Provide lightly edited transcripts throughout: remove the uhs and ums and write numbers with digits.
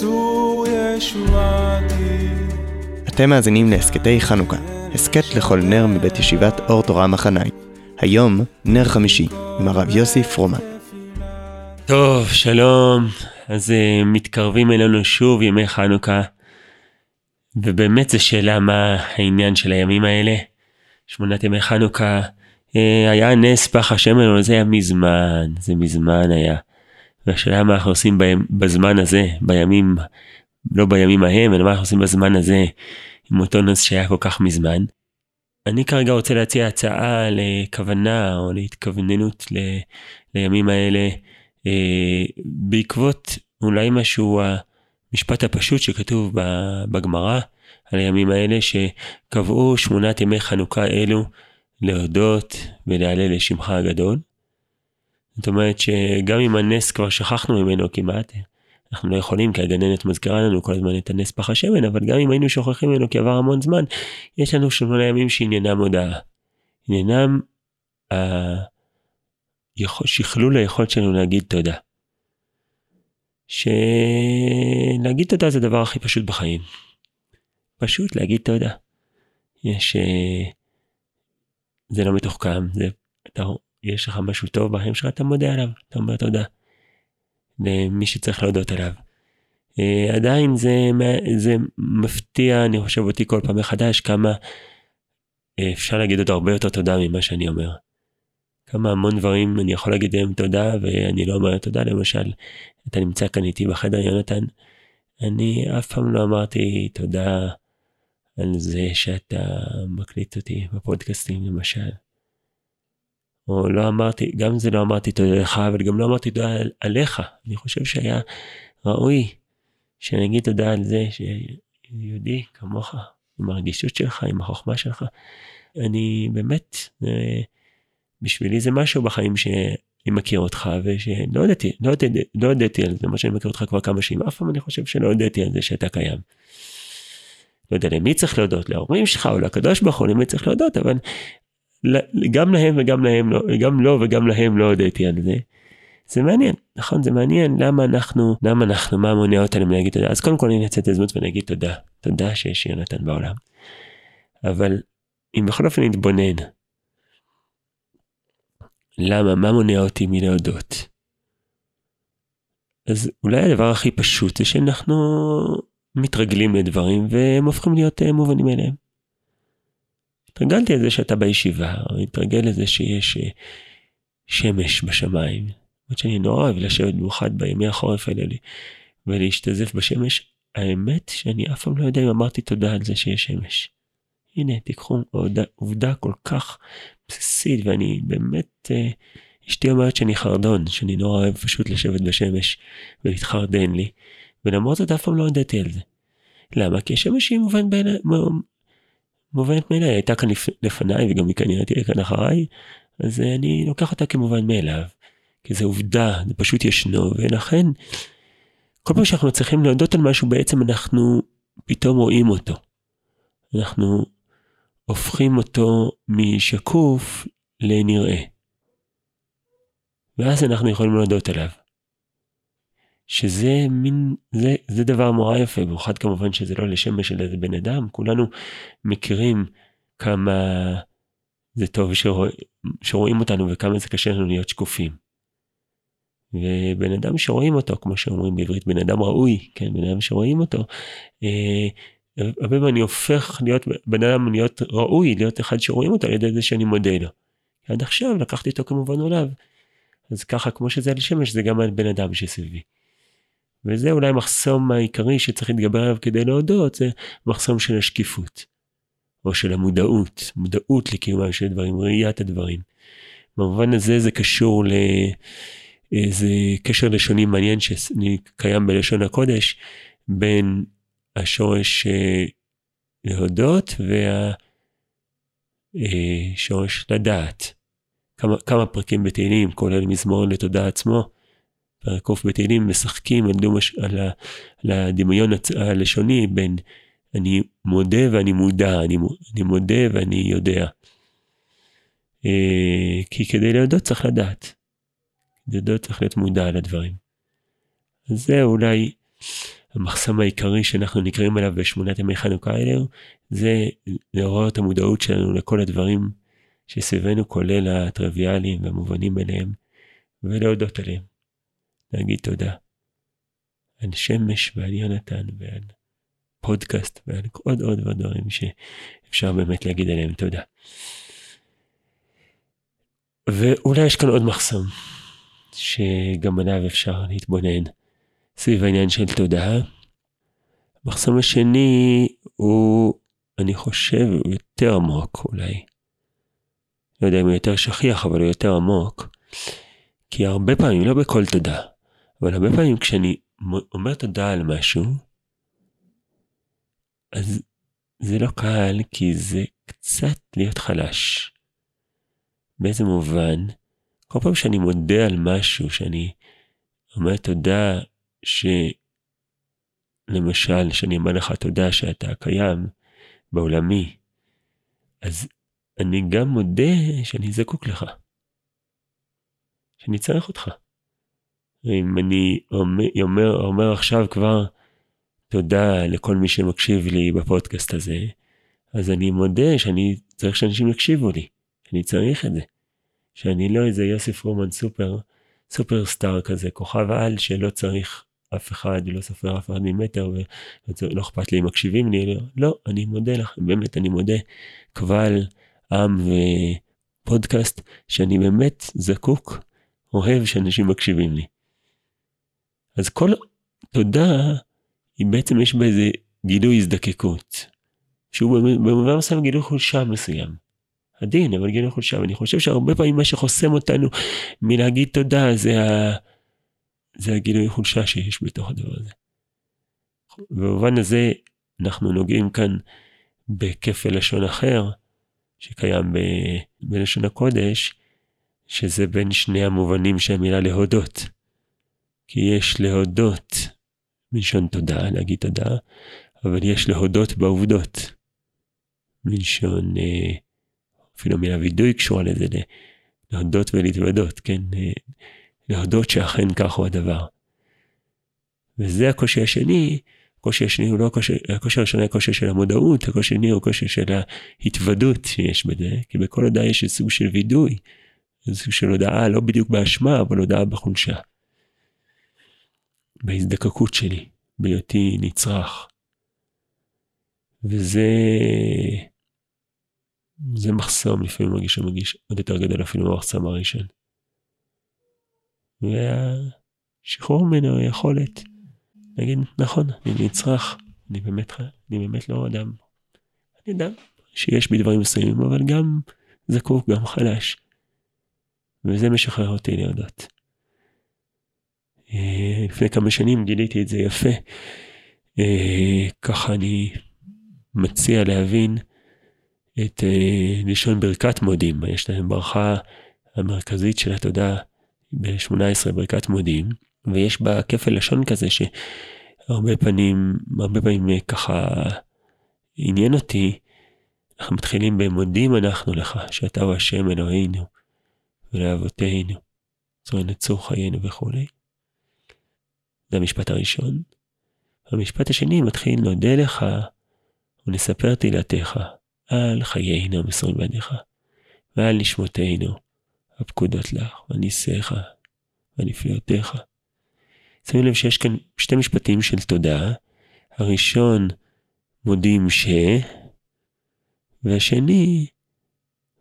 צור ישועתי. אתם מאזינים להסקטי חנוכה, הסקט לכל נר מבית ישיבת אור תורה מחניים. היום נר חמישי עם הרב יוסי פרומן. טוב, שלום. אז מתקרבים אלינו שוב ימי חנוכה, ובאמת זו שאלה מה העניין של הימים האלה. 8 ימי חנוכה, היה נס פך השמן, אבל זה היה מזמן, זה מזמן היה. והשאלה מה אנחנו עושים בזמן הזה, בימים, לא בימים ההם, אלא מה אנחנו עושים בזמן הזה, עם אותו נס שהיה כל כך מזמן. אני כרגע רוצה להציע הצעה לכוונה, או להתכווננות לימים האלה, בעקבות אולי משהו המשפט הפשוט שכתוב בגמרא על הימים האלה, שקבעו 8 ימי חנוכה אלו להודות ולהלל לשמך הגדול. זאת אומרת שגם אם הנס כבר שכחנו ממנו כמעט, אנחנו לא יכולים, כי הגננת מזכירה לנו כל הזמן את הנס פך השמן, אבל גם אם היינו שוכחים ממנו כי עבר המון זמן, יש לנו 8 ימים שעניינם הודעה, עניינם שכלול היכולת שלנו להגיד תודה. להגיד תודה זה הדבר הכי פשוט בחיים. פשוט להגיד תודה. זה לא מתוחכם, יש לך משהו טוב בחיים שלך, אתה מודה עליו, אתה אומר תודה למי שצריך להודות עליו. עדיין זה מפתיע, אני חושב אותי כל פעם מחדש, כמה אפשר להגיד עוד הרבה יותר תודה ממה שאני אומר. כמה המון דברים אני יכול להגיד להם תודה, ואני לא אומר תודה. למשל, אתה נמצא כאן איתי בחדר, יונתן, אני אף פעם לא אמרתי תודה על זה שאתה מקליט אותי בפודקאסטים, למשל. או לא אמרתי, גם זה לא אמרתי תודה לך, אבל גם לא אמרתי תודה עליך. אני חושב שהיה ראוי שנגיד תודה על זה, שיהודי כמוך, עם הרגישות שלך, עם החוכמה שלך. אני באמת... בשבילי זה משהו בחיים שאני מכיר אותך, ושלא הודעתי, לא הודעתי על זה, למרות שאני מכיר אותך כבר כמה שנים, אף פעם אני חושב שלא הודעתי על זה שאתה קיים. לא יודע למי צריך להודות, להורים שלך, או לקדוש ברוך הוא, למי צריך להודות, אבל גם להם וגם להם, גם לא וגם להם לא הודעתי על זה. זה מעניין, נכון? זה מעניין, למה אנחנו, מה מונע אותנו להגיד תודה? אז קודם כל אני נצא את הזמות ונגיד תודה, תודה שיש יונתן בעולם. אבל אם בכל אופן נתבונן, למה? מה מונע אותי מלהודות? אז אולי הדבר הכי פשוט זה שאנחנו מתרגלים לדברים והם הופכים להיות מובנים אליהם. התרגלתי לזה שאתה בישיבה, או התרגל לזה שיש שמש בשמיים. זאת שאני נורא אוהב לשבת מאוחד בימי החורף האלה ולהשתזף בשמש. האמת שאני אף פעם לא יודע אם אמרתי תודה על זה שיש שמש. הנה, תיקחו עובדה כל כך בסיסית, ואני באמת, אשתי אומרת שאני חרדון, שאני נורא אוהב פשוט לשבת בשמש, ולהתחרדן לי, ולמרות זאת אף פעם לא הודעתי על זה. למה? כי השמש היא מובנת מאליי, הייתה כאן לפניי, וגם היא כנראה תהיה כאן אחריי, אז אני לוקח אותה כמובן מאליו, כי זה עובדה, זה פשוט ישנו, ולכן, כל פעם שאנחנו צריכים להודות על משהו, בעצם אנחנו פתאום רואים אותו. אנחנו הופכים אותו משקוף לנראה. ואז אנחנו יכולים להודות עליו. שזה מין, זה דבר מורה יפה, במיוחד כמובן שזה לא לשמש אלא זה בן אדם, כולנו מכירים כמה זה טוב שרואים אותנו וכמה זה קשה לנו להיות שקופים. ובן אדם שרואים אותו, כמו שאומרים בעברית, בן אדם ראוי, כן, בן אדם שרואים אותו, הרבה פעמים אני הופך להיות בן אדם, להיות ראוי, להיות אחד שרואים אותו על ידי זה שאני מודה לו. עד עכשיו לקחתי אותו כמובן עליו. אז ככה כמו שזה על שמש, זה גם על בן אדם שסביבי. וזה אולי מחסום העיקרי שצריך להתגבר עליו כדי להודות, זה מחסום של השקיפות. או של המודעות, מודעות לקיומם של דברים, ראיית הדברים. במובן הזה זה קשור לאיזה קשר לשוני מעניין שקיים בלשון הקודש, בין השורש להודות והשורש לדעת. כמה פרקים בתהילים, כולל מזמור לתודה עצמו, פרק קוף בתהילים משחקים על הדמיון הלשוני בין אני מודה ואני מודע, אני מודה ואני יודע. כי כדי להודות צריך לדעת. כדי להודות צריך להיות מודע על הדברים. אז זה אולי... המחסם העיקרי שאנחנו נקראים עליו בשמונת ימי חנוכה האלה, זה לעורר את המודעות שלנו לכל הדברים שסביבנו, כולל הטריוויאליים והמובנים אליהם, ולהודות עליהם. להגיד תודה. על שמש ועל יונתן ועל פודקאסט ועל עוד דברים שאפשר באמת להגיד עליהם תודה. ואולי יש כאן עוד מחסם שגם עליו אפשר להתבונן סביב העניין של תודה. המחסם השני הוא, אני חושב, יותר עמוק אולי. לא יודע אם הוא יותר שכיח, אבל הוא יותר עמוק. כי הרבה פעמים, לא בכל תודה, אבל הרבה פעמים כשאני אומר תודה על משהו, אז זה לא קל, כי זה קצת להיות חלש. באיזה מובן, כל פעם שאני מודה על משהו, שאני אומר תודה למשל, שאני אומר לך תודה שאתה קיים בעולמי, אז אני גם מודה שאני זקוק לך, שאני צריך אותך. אם אני אומר עכשיו כבר תודה לכל מי שמקשיב לי בפודקאסט הזה, אז אני מודה שאני צריך שאנשים יקשיבו לי, שאני צריך את זה, שאני לא איזה יוסי פרומן סופר סטאר כזה, כוכב על שלא צריך אף אחד, לא סופר אף אחד ממטר, ולא אכפת לי אם מקשיבים לי, לא, אני מודה לכם, באמת אני מודה קבל עם ופודקאסט, שאני באמת זקוק, אוהב שאנשים מקשיבים לי. אז כל תודה, היא בעצם יש בה איזה גילוי הזדקקות, שהוא במובן מסוים גילוי חולשה מסוים, עדין, אבל גילוי חולשה, ואני חושב שהרבה פעמים מה שחוסם אותנו מלהגיד תודה, זה הגילוי חולשה שיש בתוך הדבר הזה. ובמובן הזה, אנחנו נוגעים כאן בכפל לשון אחר, שקיים בלשון הקודש, שזה בין שני המובנים שהמילה להודות. כי יש להודות, מלשון תודה, להגיד תודה, אבל יש להודות בעובדות. מלשון... אפילו מילה וידוי קשורה לזה, להודות ולהתוודות, כן? להודות שאכן כך הוא הדבר. וזה הקושי השני, הקושי השני הוא לא הקושי, הקושי השני הקושי של המודעות, הקושי השני הוא הקושי של ההתוודות שיש בזה, כי בכל הודעה יש סוג של וידוי, סוג של הודעה לא בדיוק באשמה, אבל הודעה בחולשה. בהזדקקות שלי, בהיותי נצרך. וזה... זה מחסם, לפעמים מרגיש עוד יותר גדול אפילו מהמחסם הראשון. והשחרור ממנו יכולת, נגיד, נכון, אני נצרך, אני באמת לא אדם. אני אדם שיש בי דברים מסוימים, אבל גם זקוק, גם חלש. וזה משחרר אותי להודות. לפני כמה שנים גיליתי את זה יפה. ככה אני מציע להבין, את לשון ברכת מודים, יש להם ברכה המרכזית של התודה ב-18 ברכת מודים, ויש בה כפל לשון כזה שהרבה פעמים ככה עניין אותי, אנחנו מתחילים במודים אנחנו לך, שאתה הוא השם אלוהינו ולאבותינו, זו נצור חיינו וכו'. זה המשפט הראשון. המשפט השני מתחיל, נודה לך ונספר תהילתך. על חיינו המסורים בידיך, ועל נשמותינו, הפקודות לך, וניסיך, ונפלאותיך. שימו לב שיש כאן שתי משפטים של תודה, הראשון מודים ש, והשני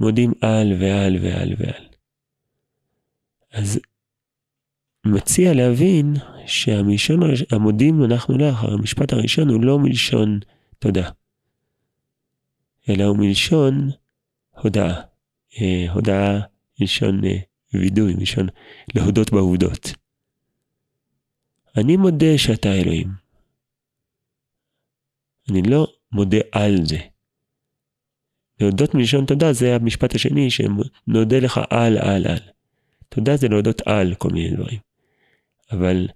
מודים על ועל ועל ועל. אז מציע להבין שהמלשון המודים אנחנו לאחר, המשפט הראשון הוא לא מלשון תודה. אלא הוא מלשון הודעה, הודעה מלשון וידוי, מלשון להודות בעובדות. אני מודה שאתה אלוהים. אני לא מודה על זה. להודות מלשון תודה זה המשפט השני, שנודה לך על. תודה זה להודות על כל מיני דברים. אבל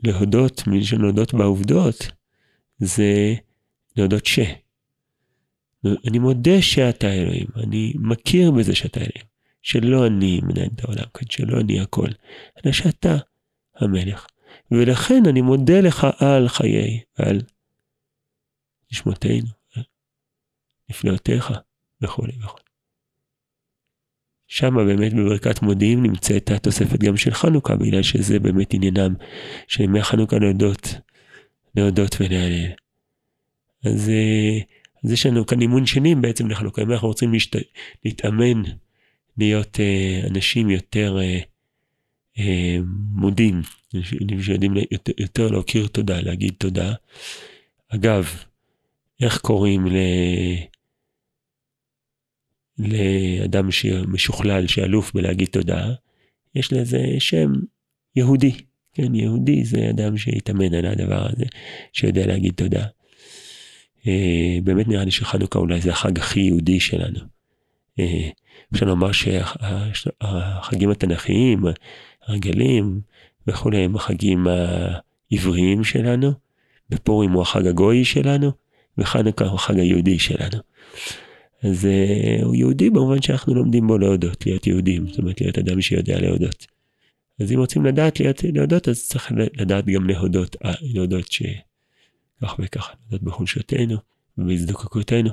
להודות מלשון להודות בעובדות, זה להודות ש. אני מודה שאתה אלוהים, אני מכיר בזה שאתה אלוהים, שלא אני מנהל את העולם כאן, שלא אני הכל, אלא שאתה המלך, ולכן אני מודה לך על חיי, על נשמתנו, על נפלאותיך, וכו' וכו'. שם באמת בברכת מודים נמצאת התוספת גם של חנוכה, בגלל שזה באמת עניינם של ימי חנוכה להודות ולהלל. אז יש לנו כאן אימון שנים בעצם לחנוכה, אם אנחנו רוצים להתאמן להיות אנשים יותר מודים, שיודעים יותר להוקיר תודה, להגיד תודה. אגב, איך קוראים לאדם משוכלל שאלוף בלהגיד תודה? יש לזה שם יהודי, כן, יהודי זה אדם שיתאמן על הדבר הזה, שיודע להגיד תודה. באמת נראה לי שחנוכה אולי זה החג הכי יהודי שלנו. אפשר לומר שהחגים התנכיים, הרגלים וכו' הם החגים העבריים שלנו, בפורים הוא החג הגוי שלנו, וחנוכה הוא החג היהודי שלנו. אז הוא יהודי במובן שאנחנו לומדים בו להודות, להיות יהודים, זאת אומרת להיות אדם שיודע להודות. אז אם רוצים לדעת להודות, אז צריך לדעת גם להודות כך וכך, להודות בחולשותינו ובהזדקקותינו.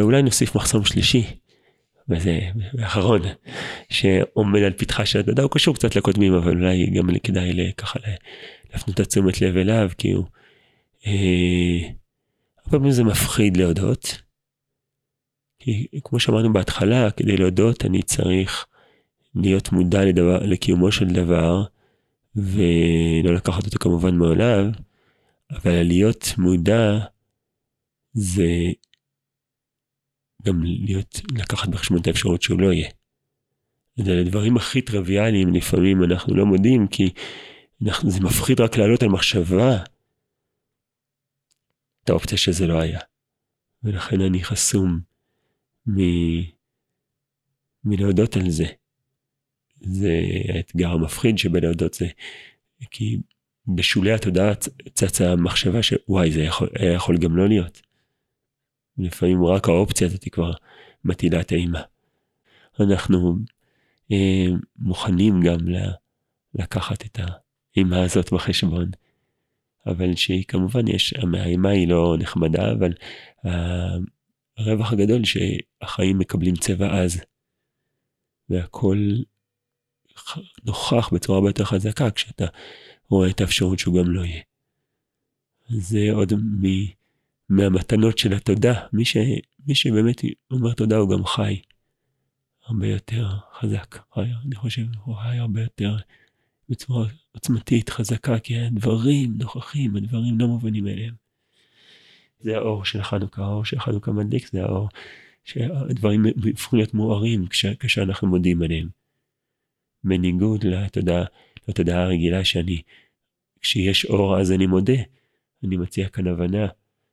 אולי נוסיף מחסום שלישי, וזה האחרון, שעומד על פתחה של התודה, הוא קשור קצת לקודמים, אבל אולי גם כדאי ככה להפנות את תשומת לב אליו, כי הוא, הפעמים זה מפחיד להודות, כי כמו שאמרנו בהתחלה, כדי להודות אני צריך להיות מודע לקיומו של דבר, ולא לקחת אותו כמובן מעליו, אבל להיות מודע זה גם לקחת בחשבון את האפשרות שהוא לא יהיה. אז על הדברים הכי טריוויאליים לפעמים אנחנו לא מודים, כי זה מפחיד רק לעלות על מחשבה, את האופציה שזה לא היה. ולכן אני חסום מלהודות על זה. זה האתגר המפחיד שבלהודות זה, כי בשולי התודעה צצה המחשבה שוואי, זה יכול גם לא להיות. לפעמים רק האופציה הזאת כבר מטילה את האימה. אנחנו מוכנים גם לקחת את האימה הזאת בחשבון, אבל שהיא כמובן יש, האימה היא לא נחמדה, אבל הרווח הגדול שהחיים מקבלים צבע אז, והכל נוכח בצורה הרבה יותר חזקה, כשאתה רואה את האפשרות שהוא גם לא יהיה. זה עוד מהמתנות של התודה, מי שבאמת אומר תודה הוא גם חי הרבה יותר חזק, אני חושב הוא חי הרבה יותר בצורה עוצמתית חזקה, כי הדברים נוכחים, הדברים לא מובנים אליהם. זה האור של חנוכה, האור של חנוכה מדליק, זה האור שהדברים הופכים להיות מוארים כשאנחנו מודים עליהם. בניגוד לתודעה הרגילה כשיש אור אז אני מודה, אני מציע כאן הבנה,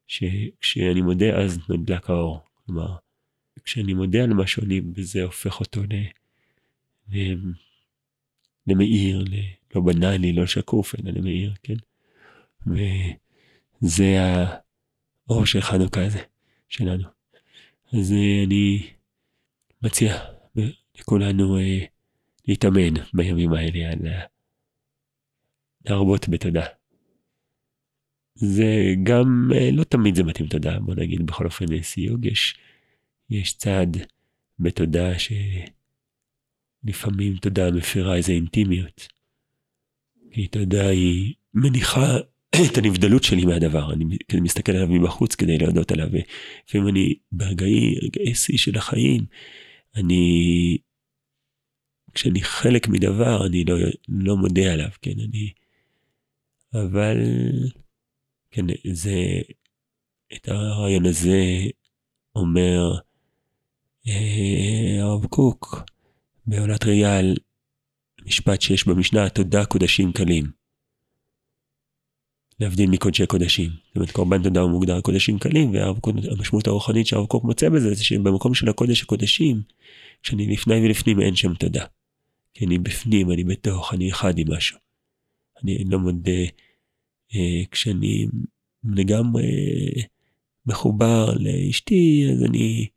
שכשאני מודה אז נדלק האור, כלומר, כשאני מודה על משהו אני בזה הופך אותו למאיר, לא בנאלי, לא שקוף, אלא למאיר, כן? וזה האור של חנוכה הזה, שלנו. אז אני מציע לכולנו להתאמן בימים האלה, להרבות בתודה. זה גם, לא תמיד זה מתאים תודה, בוא נגיד בכל אופן סיוג, יש צד בתודה שלפעמים תודה מפירה איזו אינטימיות, כי תודה היא מניחה את הנבדלות שלי מהדבר, אני מסתכל עליו מבחוץ כדי להודות עליו, ואם אני ברגעי שיא של החיים, כשאני חלק מדבר, אני לא מודה עליו, כן, אבל כן, את הרעיון הזה אומר הרב קוק בעולת ראייה על משפט שיש במשנה, תודה קודשים קלים. להבדיל מקודשי קודשים. זאת אומרת, קורבן תודה הוא מוגדר קודשים קלים, והמשמעות הרוחנית שהרב קוק מוצא בזה, זה שבמקום של הקודש הקודשים, כשאני לפני ולפנים אין שם תודה. כי אני בפנים, אני בתוך, אני אחד עם משהו. אני לא מודה כשאני לגמרי מחובר לאשתי, אז אני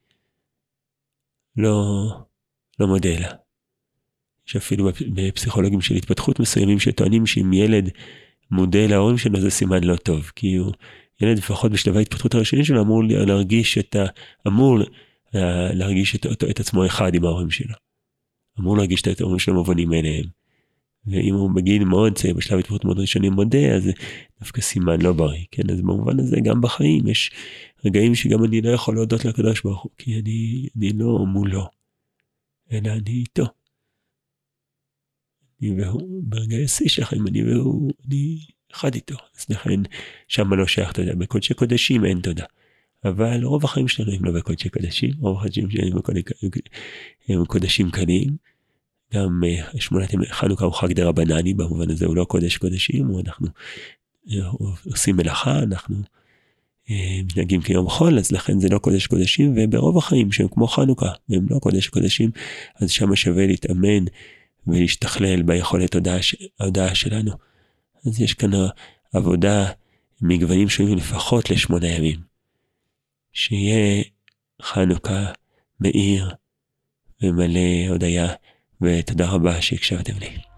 לא מודה לה. יש אפילו בפסיכולוגים של התפתחות מסוימים שטוענים שאם ילד מודה להורים שלו זה סימן לא טוב, כי הוא ילד לפחות בשלב ההתפתחות הראשונית שלו אמור להרגיש את עצמו אחד עם ההורים שלו. אמור להרגיש את ההורים שלו מובנים אליהם. ואם הוא בגיל מאוד צעיר, בשלב התפתחות מאוד ראשונית מודה, אז זה דווקא סימן לא בריא. כן, אז במובן הזה גם בחיים יש רגעים שגם אני לא יכול להודות לקדוש ברוך הוא, כי אני לא מולו, אלא אני איתו. והוא ברגעי עשי שחיים, אני אחד איתו, אז לכן שם לא שייך תודה, בקודשי קודשים אין תודה, אבל רוב החיים שלנו הם לא בקודשי קודשים, רוב החיים שלנו הם קודשים קלים, גם שמונת חנוכה הוא חג דרבנני, במובן הזה הוא לא קודש קודשים, אנחנו עושים מלאכה, אנחנו מתנהגים כיום חול, אז לכן זה לא קודש קודשים, וברוב החיים שהם כמו חנוכה, והם לא קודש קודשים, אז שם שווה להתאמן, ולהשתכלל ביכולת ההודעה שלנו. אז יש כאן עבודה מגוונים שונים לפחות לשמונה ימים. שיהיה חנוכה מאיר ומלא הודיה, ותודה רבה שהקשבתם לי.